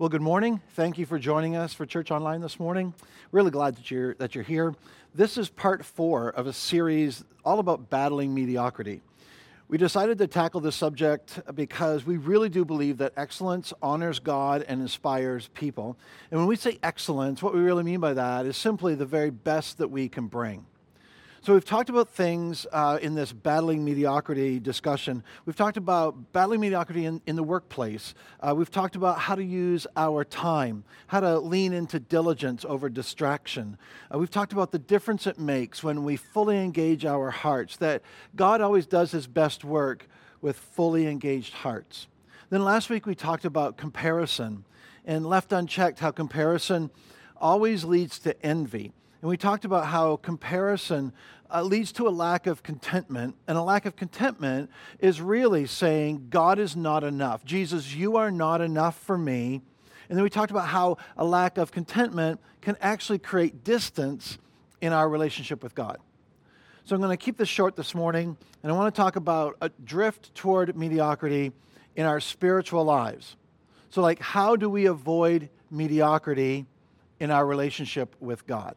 Well, good morning. Thank you for joining us for Church Online this morning. Really glad that you're here. This is part 4 of a series all about battling mediocrity. We decided to tackle this subject because we really do believe that excellence honors God and inspires people. And when we say excellence, what we really mean by that is simply the very best that we can bring. So we've talked about things in this battling mediocrity discussion. We've talked about battling mediocrity in the workplace. We've talked about how to use our time, how to lean into diligence over distraction. We've talked about the difference it makes when we fully engage our hearts, that God always does his best work with fully engaged hearts. Then last week we talked about comparison and left unchecked how comparison always leads to envy. And we talked about how comparison leads to a lack of contentment. And a lack of contentment is really saying, God is not enough. Jesus, you are not enough for me. And then we talked about how a lack of contentment can actually create distance in our relationship with God. So I'm going to keep this short this morning. And I want to talk about a drift toward mediocrity in our spiritual lives. So like, how do we avoid mediocrity in our relationship with God?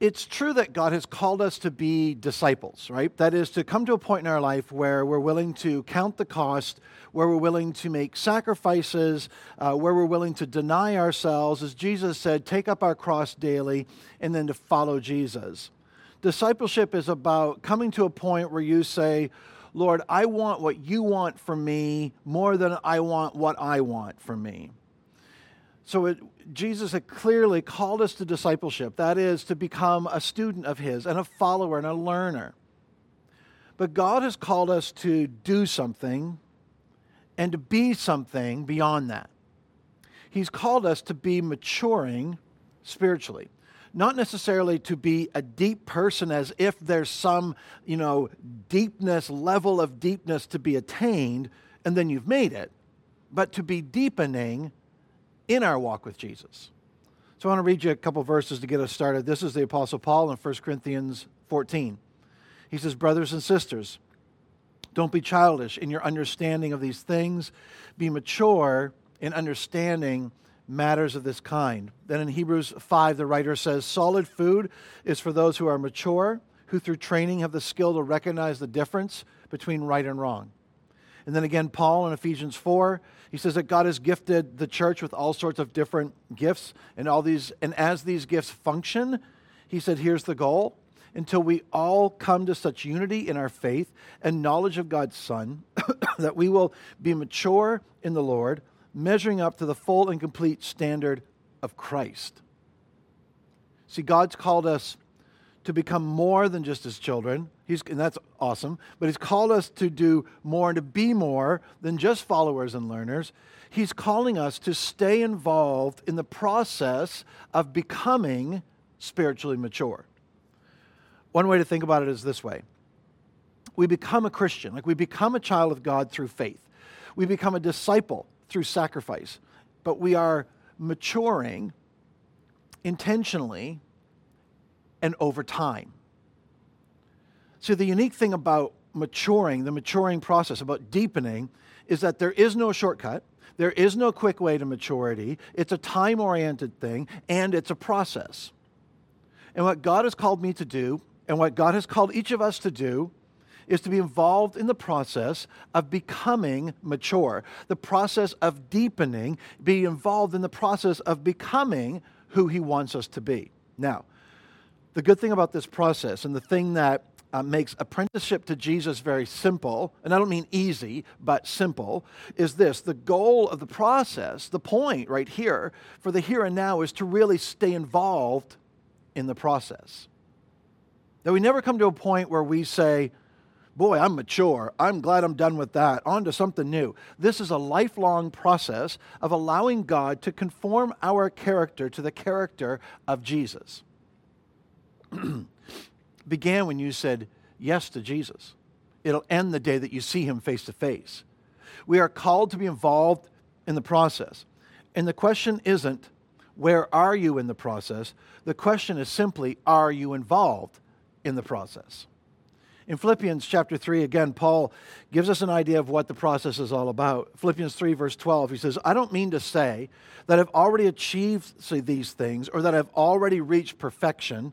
It's true that God has called us to be disciples, right? That is, to come to a point in our life where we're willing to count the cost, where we're willing to make sacrifices, where we're willing to deny ourselves, as Jesus said, take up our cross daily, and then to follow Jesus. Discipleship is about coming to a point where you say, Lord, I want what you want from me more than I want what I want from me. So Jesus had clearly called us to discipleship. That is, to become a student of his and a follower and a learner. But God has called us to do something and to be something beyond that. He's called us to be maturing spiritually. Not necessarily to be a deep person as if there's some, deepness, level of deepness to be attained, and then you've made it, but to be deepening in our walk with Jesus. So I want to read you a couple verses to get us started. This is the Apostle Paul in 1 Corinthians 14. He says, brothers and sisters, don't be childish in your understanding of these things. Be mature in understanding matters of this kind. Then in Hebrews 5, the writer says, solid food is for those who are mature, who through training have the skill to recognize the difference between right and wrong. And then again, Paul in Ephesians 4, he says that God has gifted the church with all sorts of different gifts, and as these gifts function, he said, here's the goal, until we all come to such unity in our faith and knowledge of God's Son, that we will be mature in the Lord, measuring up to the full and complete standard of Christ. See, God's called us to become more than just his children, and that's awesome, but he's called us to do more and to be more than just followers and learners. He's calling us to stay involved in the process of becoming spiritually mature. One way to think about it is this way. We become a Christian, we become a child of God through faith. We become a disciple through sacrifice, but we are maturing intentionally and over time. So the unique thing about maturing, the maturing process, about deepening, is that there is no shortcut. There is no quick way to maturity. It's a time-oriented thing, and it's a process. And what God has called me to do, and what God has called each of us to do, is to be involved in the process of becoming mature, the process of deepening, be involved in the process of becoming who he wants us to be. Now, the good thing about this process, and the thing that makes apprenticeship to Jesus very simple, and I don't mean easy, but simple, is this. The goal of the process, the point right here, for the here and now, is to really stay involved in the process. That we never come to a point where we say, boy, I'm mature. I'm glad I'm done with that. On to something new. This is a lifelong process of allowing God to conform our character to the character of Jesus. Began when you said yes to Jesus. It'll end the day that you see him face to face. We are called to be involved in the process. And the question isn't, where are you in the process? The question is simply, are you involved in the process? In Philippians chapter 3, again, Paul gives us an idea of what the process is all about. Philippians 3, verse 12, he says, I don't mean to say that I've already achieved these things or that I've already reached perfection,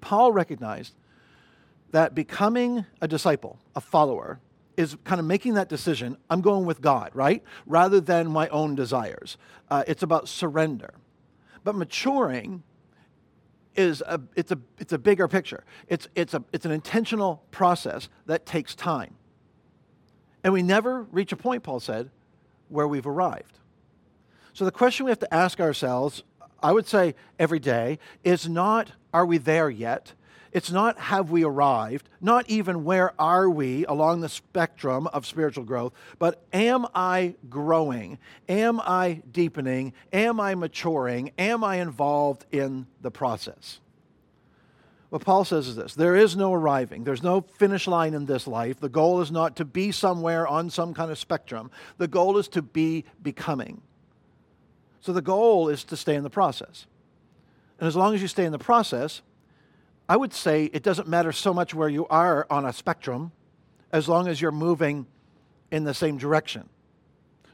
Paul recognized that becoming a disciple, a follower, is kind of making that decision, I'm going with God, right? Rather than my own desires. It's about surrender. But maturing is it's a bigger picture. It's an intentional process that takes time. And we never reach a point, Paul said, where we've arrived. So the question we have to ask ourselves, I would say every day, is not, are we there yet? It's not, have we arrived? Not even, where are we along the spectrum of spiritual growth? But am I growing? Am I deepening? Am I maturing? Am I involved in the process? What Paul says is this. There is no arriving. There's no finish line in this life. The goal is not to be somewhere on some kind of spectrum. The goal is to be becoming. So the goal is to stay in the process. And as long as you stay in the process, I would say it doesn't matter so much where you are on a spectrum as long as you're moving in the same direction.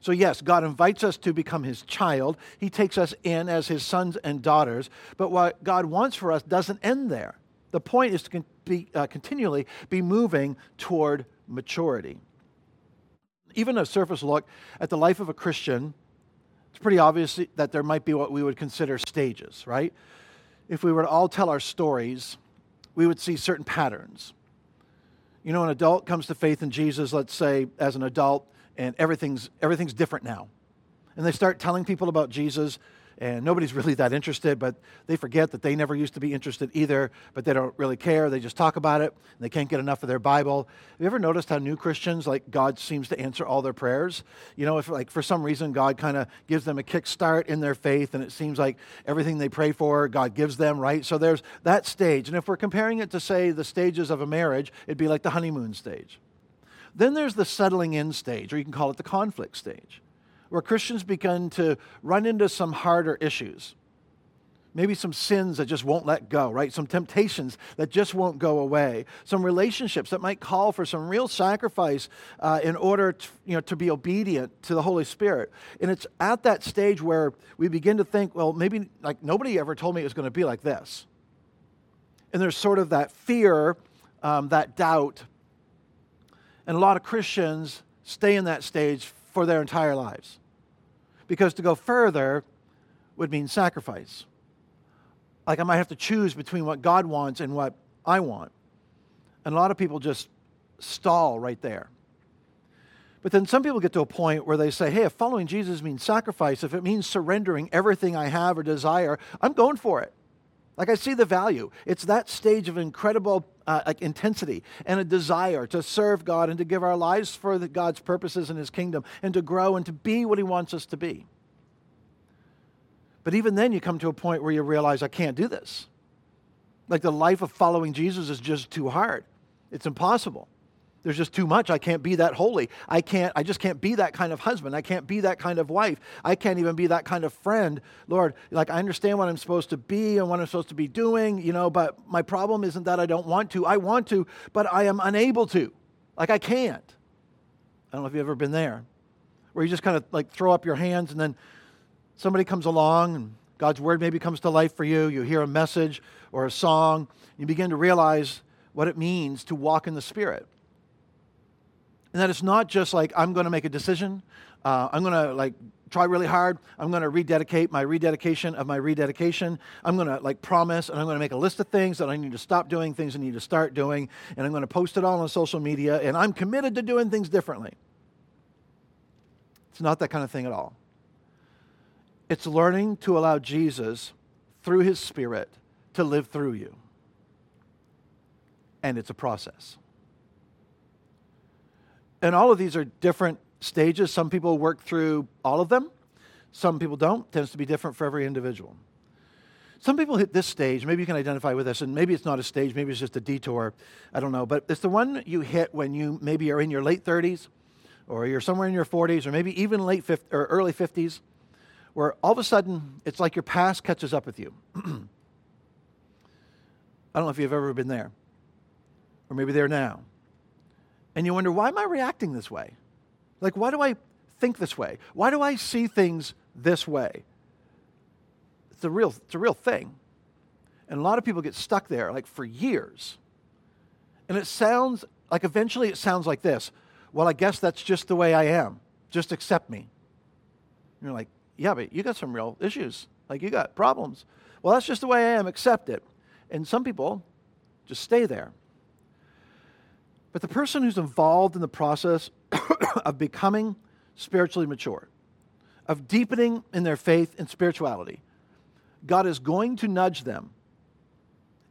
So yes, God invites us to become His child. He takes us in as His sons and daughters. But what God wants for us doesn't end there. The point is to continually be moving toward maturity. Even a surface look at the life of a Christian, it's pretty obvious that there might be what we would consider stages, right? If we were to all tell our stories, we would see certain patterns. You know, an adult comes to faith in Jesus, let's say, as an adult, and everything's different now. And they start telling people about Jesus, and nobody's really that interested, but they forget that they never used to be interested either, but they don't really care. They just talk about it, and they can't get enough of their Bible. Have you ever noticed how new Christians, like, God seems to answer all their prayers? You know, if, like, for some reason, God kind of gives them a kickstart in their faith, and it seems like everything they pray for, God gives them, right? So there's that stage. And if we're comparing it to, say, the stages of a marriage, it'd be like the honeymoon stage. Then there's the settling in stage, or you can call it the conflict stage, where Christians begin to run into some harder issues. Maybe some sins that just won't let go, right? Some temptations that just won't go away. Some relationships that might call for some real sacrifice in order to be obedient to the Holy Spirit. And it's at that stage where we begin to think, well, maybe, like, nobody ever told me it was going to be like this. And there's sort of that fear, that doubt. And a lot of Christians stay in that stage for their entire lives, because to go further would mean sacrifice. Like, I might have to choose between what God wants and what I want. And a lot of people just stall right there. But then some people get to a point where they say, hey, if following Jesus means sacrifice, if it means surrendering everything I have or desire, I'm going for it. Like, I see the value. It's that stage of incredible intensity and a desire to serve God and to give our lives for God's purposes in His kingdom and to grow and to be what He wants us to be. But even then you come to a point where you realize, I can't do this. Like, the life of following Jesus is just too hard. It's impossible. There's just too much. I can't be that holy. I just can't be that kind of husband. I can't be that kind of wife. I can't even be that kind of friend. Lord, like, I understand what I'm supposed to be and what I'm supposed to be doing, but my problem isn't that I don't want to. I want to, but I am unable to. Like, I can't. I don't know if you've ever been there, where you just kind of, like, throw up your hands, and then somebody comes along and God's word maybe comes to life for you. You hear a message or a song. You begin to realize what it means to walk in the Spirit. And that it's not just like, I'm going to make a decision, I'm going to, like, try really hard, I'm going to rededicate my rededication of my rededication, I'm going to, like, promise, and I'm going to make a list of things that I need to stop doing, things I need to start doing, and I'm going to post it all on social media, and I'm committed to doing things differently. It's not that kind of thing at all. It's learning to allow Jesus, through His Spirit, to live through you. And it's a process. And all of these are different stages. Some people work through all of them. Some people don't. It tends to be different for every individual. Some people hit this stage. Maybe you can identify with this, and maybe it's not a stage. Maybe it's just a detour. I don't know. But it's the one you hit when you maybe are in your late 30s, or you're somewhere in your 40s, or maybe even late 50s or early 50s, where all of a sudden it's like your past catches up with you. I don't know if you've ever been there, or maybe there now. And you wonder, why am I reacting this way? Like, why do I think this way? Why do I see things this way? It's a real thing. And a lot of people get stuck there, like, for years. And it sounds like, eventually it sounds like this: well, I guess that's just the way I am. Just accept me. And you're like, yeah, but you got some real issues. Like, you got problems. Well, that's just the way I am. Accept it. And some people just stay there. But the person who's involved in the process of becoming spiritually mature, of deepening in their faith and spirituality, God is going to nudge them.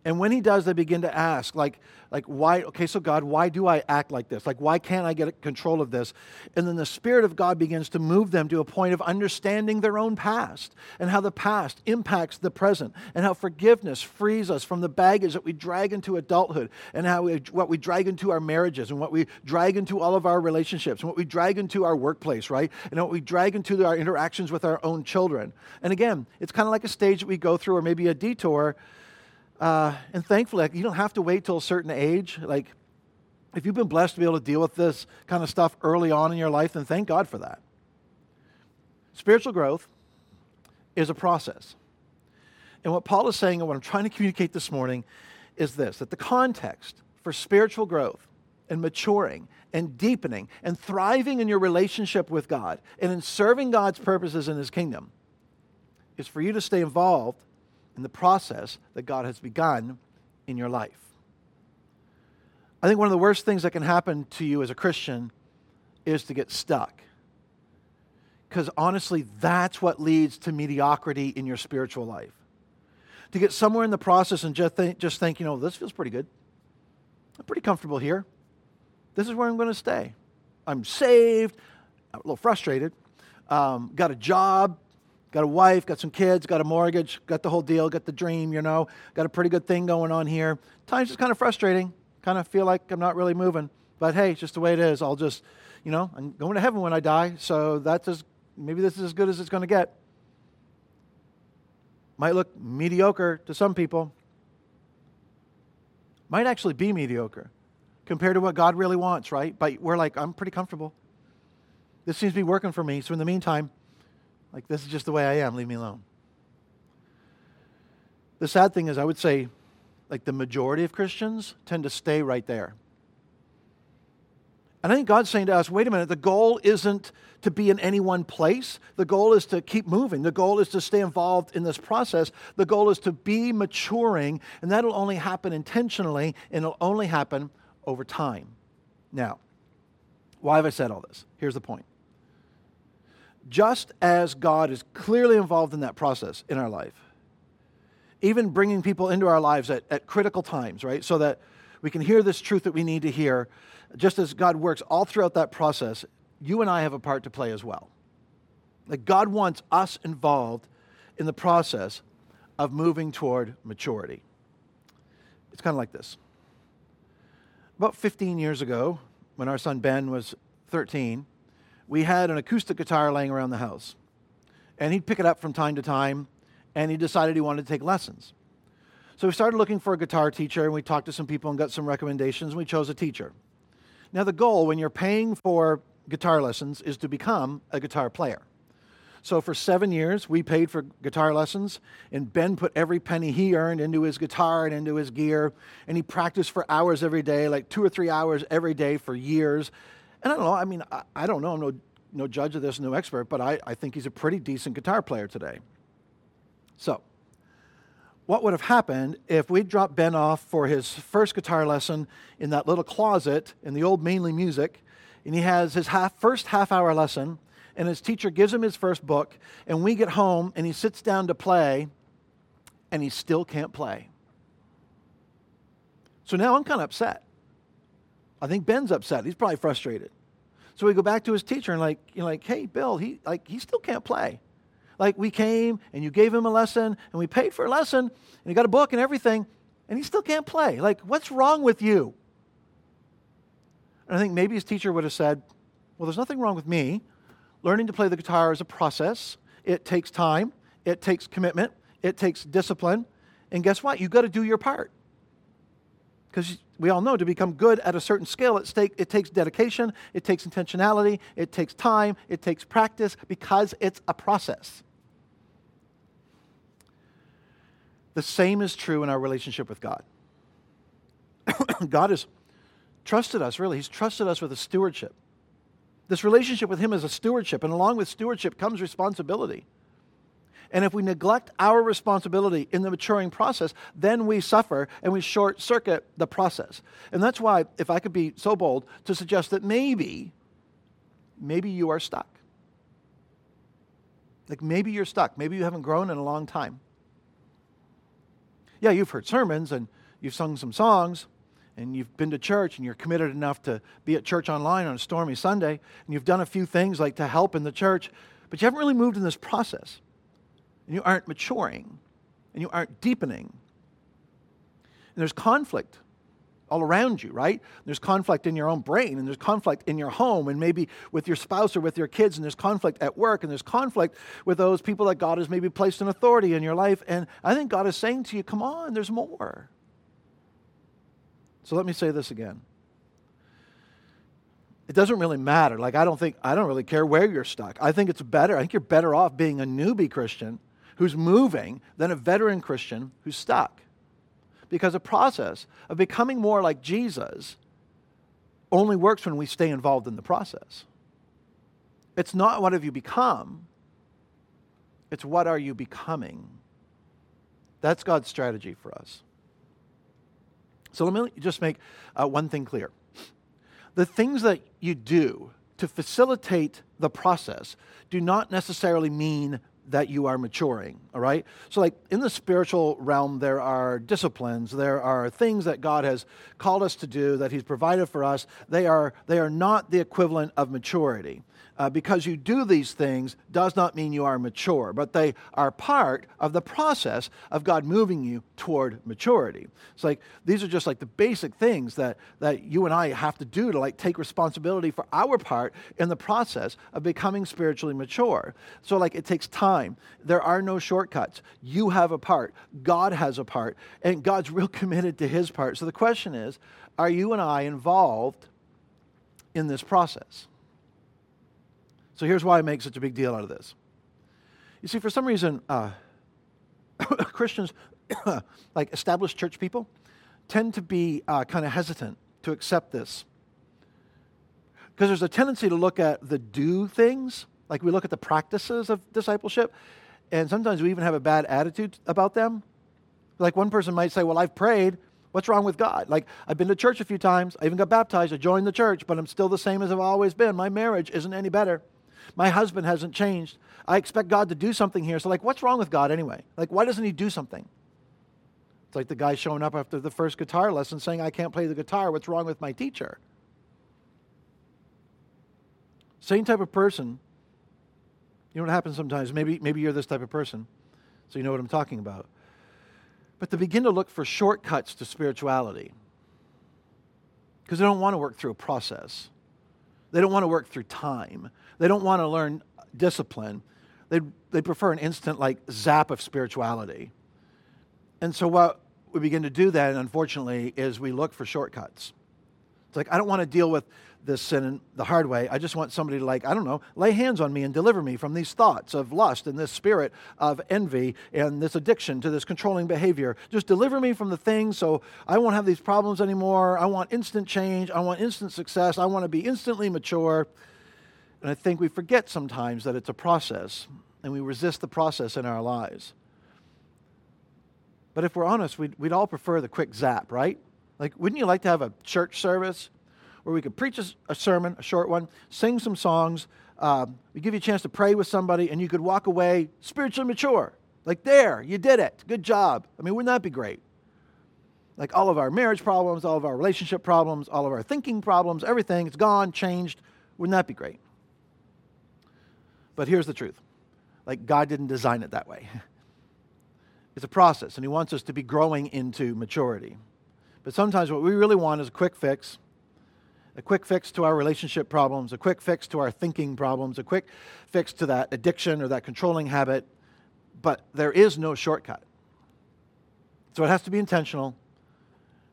And when he does, they begin to ask, like why? Okay, so God, why do I act like this? Like, why can't I get control of this? And then the Spirit of God begins to move them to a point of understanding their own past, and how the past impacts the present, and how forgiveness frees us from the baggage that we drag into adulthood, and how what we drag into our marriages, and what we drag into all of our relationships, and what we drag into our workplace, right? And what we drag into our interactions with our own children. And again, it's kind of like a stage that we go through, or maybe a detour. And thankfully, you don't have to wait till a certain age. Like, if you've been blessed to be able to deal with this kind of stuff early on in your life, then thank God for that. Spiritual growth is a process. And what Paul is saying, and what I'm trying to communicate this morning, is this: that the context for spiritual growth and maturing and deepening and thriving in your relationship with God and in serving God's purposes in his kingdom is for you to stay involved in the process that God has begun in your life. I think one of the worst things that can happen to you as a Christian is to get stuck. Because honestly, that's what leads to mediocrity in your spiritual life. To get somewhere in the process and just think, you know, this feels pretty good. I'm pretty comfortable here. This is where I'm going to stay. I'm saved. I'm a little frustrated. Got a job. Got a wife, got some kids, got a mortgage, got the whole deal, got the dream, you know, got a pretty good thing going on here. Times is kind of frustrating, kind of feel like I'm not really moving, but hey, it's just the way it is. I'll just, you know, I'm going to heaven when I die, so maybe this is as good as it's going to get. Might look mediocre to some people. Might actually be mediocre compared to what God really wants, right? But we're like, I'm pretty comfortable. This seems to be working for me, so in the meantime, like, this is just the way I am. Leave me alone. The sad thing is, I would say, like, the majority of Christians tend to stay right there. And I think God's saying to us, wait a minute, the goal isn't to be in any one place. The goal is to keep moving. The goal is to stay involved in this process. The goal is to be maturing, and that'll only happen intentionally, and it'll only happen over time. Now, why have I said all this? Here's the point. Just as God is clearly involved in that process in our life, even bringing people into our lives at critical times, right, so that we can hear this truth that we need to hear, just as God works all throughout that process, you and I have a part to play as well. Like, God wants us involved in the process of moving toward maturity. It's kind of like this. About 15 years ago, when our son Ben was 13, we had an acoustic guitar laying around the house. And he'd pick it up from time to time, and he decided he wanted to take lessons. So we started looking for a guitar teacher, and we talked to some people and got some recommendations, and we chose a teacher. Now, the goal when you're paying for guitar lessons is to become a guitar player. So for 7 years, we paid for guitar lessons, and Ben put every penny he earned into his guitar and into his gear, and he practiced for hours every day, like 2 or 3 hours every day for years. And I don't know, I mean, I don't know, I'm no judge of this, no expert, but I think he's a pretty decent guitar player today. So, what would have happened if we'd dropped Ben off for his first guitar lesson in that little closet in the old Mainly Music, and he has his first half-hour lesson, and his teacher gives him his first book, and we get home, and he sits down to play, and he still can't play. So now I'm kind of upset. I think Ben's upset. He's probably frustrated. So we go back to his teacher and hey, Bill, he still can't play. We came and you gave him a lesson and we paid for a lesson and he got a book and everything and he still can't play. What's wrong with you? And I think maybe his teacher would have said, well, there's nothing wrong with me. Learning to play the guitar is a process. It takes time. It takes commitment. It takes discipline. And guess what? You've got to do your part. Because we all know to become good at a certain scale, it takes dedication, it takes intentionality, it takes time, it takes practice, because it's a process. The same is true in our relationship with God. God has trusted us, really. He's trusted us with a stewardship. This relationship with Him is a stewardship, and along with stewardship comes responsibility. And if we neglect our responsibility in the maturing process, then we suffer and we short-circuit the process. And that's why, if I could be so bold, to suggest that maybe you are stuck. Maybe you're stuck. Maybe you haven't grown in a long time. Yeah, you've heard sermons and you've sung some songs and you've been to church and you're committed enough to be at church online on a stormy Sunday and you've done a few things to help in the church, but you haven't really moved in this process. And you aren't maturing, and you aren't deepening. And there's conflict all around you, right? There's conflict in your own brain, and there's conflict in your home, and maybe with your spouse or with your kids, and there's conflict at work, and there's conflict with those people that God has maybe placed in authority in your life. And I think God is saying to you, come on, there's more. So let me say this again. It doesn't really matter. I don't really care where you're stuck. I think you're better off being a newbie Christian who's moving than a veteran Christian who's stuck. Because the process of becoming more like Jesus only works when we stay involved in the process. It's not what have you become, it's what are you becoming. That's God's strategy for us. So let me just make one thing clear. The things that you do to facilitate the process do not necessarily mean that you are maturing, all right? So in the spiritual realm, there are disciplines, there are things that God has called us to do, that He's provided for us. They are not the equivalent of maturity. Because you do these things does not mean you are mature, but they are part of the process of God moving you toward maturity. It's these are just the basic things that you and I have to do to take responsibility for our part in the process of becoming spiritually mature. So it takes time. There are no shortcuts. You have a part. God has a part. And God's real committed to His part. So the question is, are you and I involved in this process? So here's why I make such a big deal out of this. You see, for some reason, Christians, established church people, tend to be kind of hesitant to accept this. Because there's a tendency to look at the do things, we look at the practices of discipleship, and sometimes we even have a bad attitude about them. One person might say, well, I've prayed. What's wrong with God? I've been to church a few times. I even got baptized. I joined the church, but I'm still the same as I've always been. My marriage isn't any better. My husband hasn't changed. I expect God to do something here. So what's wrong with God anyway? Why doesn't He do something? It's the guy showing up after the first guitar lesson saying, I can't play the guitar. What's wrong with my teacher? Same type of person. You know what happens sometimes? Maybe you're this type of person, so you know what I'm talking about. But they begin to look for shortcuts to spirituality because they don't want to work through a process. They don't want to work through time. They don't want to learn discipline. They prefer an instant zap of spirituality. And so what we begin to do then, unfortunately, is we look for shortcuts. It's I don't want to deal with this sin the hard way. I just want somebody to lay hands on me and deliver me from these thoughts of lust and this spirit of envy and this addiction to this controlling behavior. Just deliver me from the things so I won't have these problems anymore. I want instant change. I want instant success. I want to be instantly mature. And I think we forget sometimes that it's a process and we resist the process in our lives. But if we're honest, we'd all prefer the quick zap, right? Wouldn't you like to have a church service where we could preach a sermon, a short one, sing some songs, we give you a chance to pray with somebody, and you could walk away spiritually mature. There, you did it. Good job. Wouldn't that be great? All of our marriage problems, all of our relationship problems, all of our thinking problems, everything, it's gone, changed. Wouldn't that be great? But here's the truth. Like, God didn't design it that way. It's a process, and He wants us to be growing into maturity. But sometimes what we really want is a quick fix to our relationship problems, a quick fix to our thinking problems, a quick fix to that addiction or that controlling habit. But there is no shortcut. So it has to be intentional,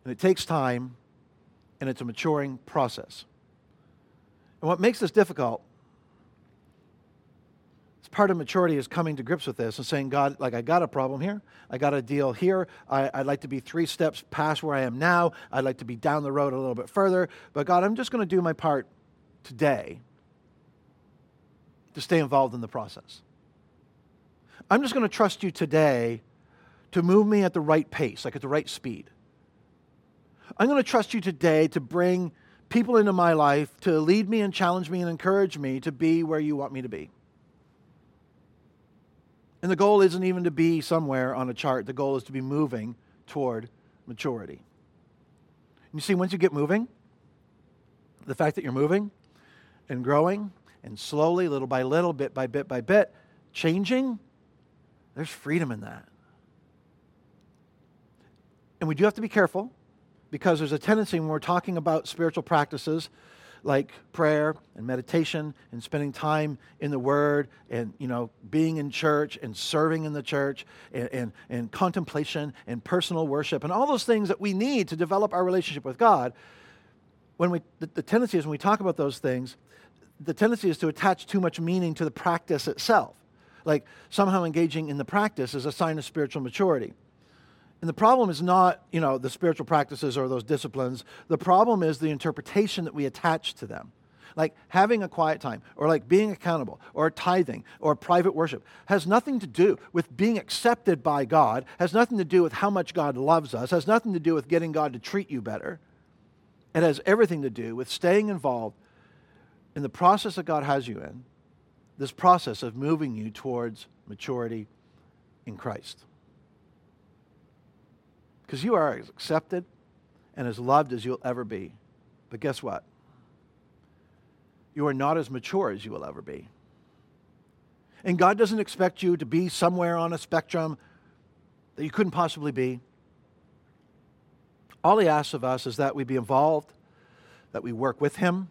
and it takes time, and it's a maturing process. And what makes this difficult is part of maturity is coming to grips with this and saying, God, like, I got a problem here. I got a deal here. I'd like to be 3 steps past where I am now. I'd like to be down the road a little bit further. But God, I'm just going to do my part today to stay involved in the process. I'm just going to trust you today to move me at the right pace, like at the right speed. I'm going to trust you today to bring people into my life to lead me and challenge me and encourage me to be where you want me to be. And the goal isn't even to be somewhere on a chart. The goal is to be moving toward maturity. You see, once you get moving, the fact that you're moving and growing and slowly, little by little, bit by bit by bit, changing, there's freedom in that. And we do have to be careful, because there's a tendency when we're talking about spiritual practices like prayer and meditation and spending time in the Word and, you know, being in church and serving in the church and contemplation and personal worship and all those things that we need to develop our relationship with God. When the tendency is when we talk about those things, the tendency is to attach too much meaning to the practice itself. Like, somehow engaging in the practice is a sign of spiritual maturity. And the problem is not, you know, the spiritual practices or those disciplines. The problem is the interpretation that we attach to them. Like, having a quiet time, or like being accountable, or tithing, or private worship has nothing to do with being accepted by God, has nothing to do with how much God loves us, has nothing to do with getting God to treat you better. It has everything to do with staying involved in the process that God has you in, this process of moving you towards maturity in Christ. Because you are as accepted and as loved as you'll ever be. But guess what? You are not as mature as you will ever be. And God doesn't expect you to be somewhere on a spectrum that you couldn't possibly be. All He asks of us is that we be involved, that we work with Him,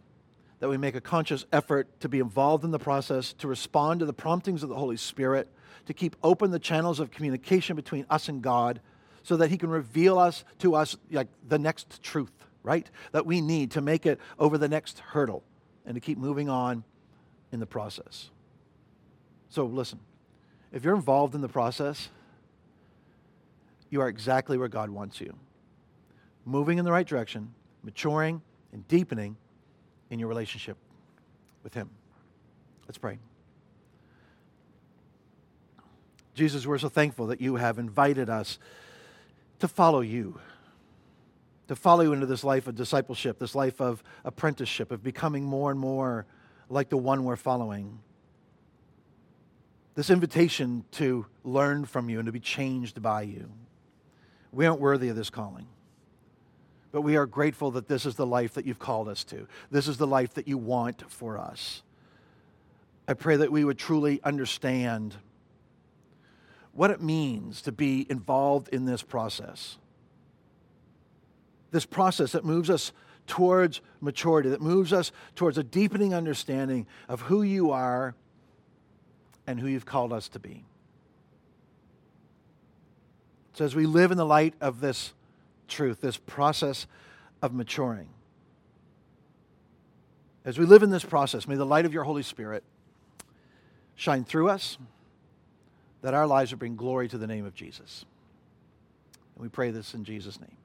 that we make a conscious effort to be involved in the process, to respond to the promptings of the Holy Spirit, to keep open the channels of communication between us and God, so that He can reveal to us like the next truth, right? That we need to make it over the next hurdle and to keep moving on in the process. So listen, if you're involved in the process, you are exactly where God wants you. Moving in the right direction, maturing and deepening in your relationship with Him. Let's pray. Jesus, we're so thankful that You have invited us to follow You into this life of discipleship, this life of apprenticeship, of becoming more and more like the one we're following. This invitation to learn from You and to be changed by You. We aren't worthy of this calling, but we are grateful that this is the life that You've called us to. This is the life that You want for us. I pray that we would truly understand what it means to be involved in this process that moves us towards maturity, that moves us towards a deepening understanding of who You are and who You've called us to be. So as we live in the light of this truth, this process of maturing, as we live in this process, may the light of Your Holy Spirit shine through us, that our lives would bring glory to the name of Jesus. And we pray this in Jesus' name.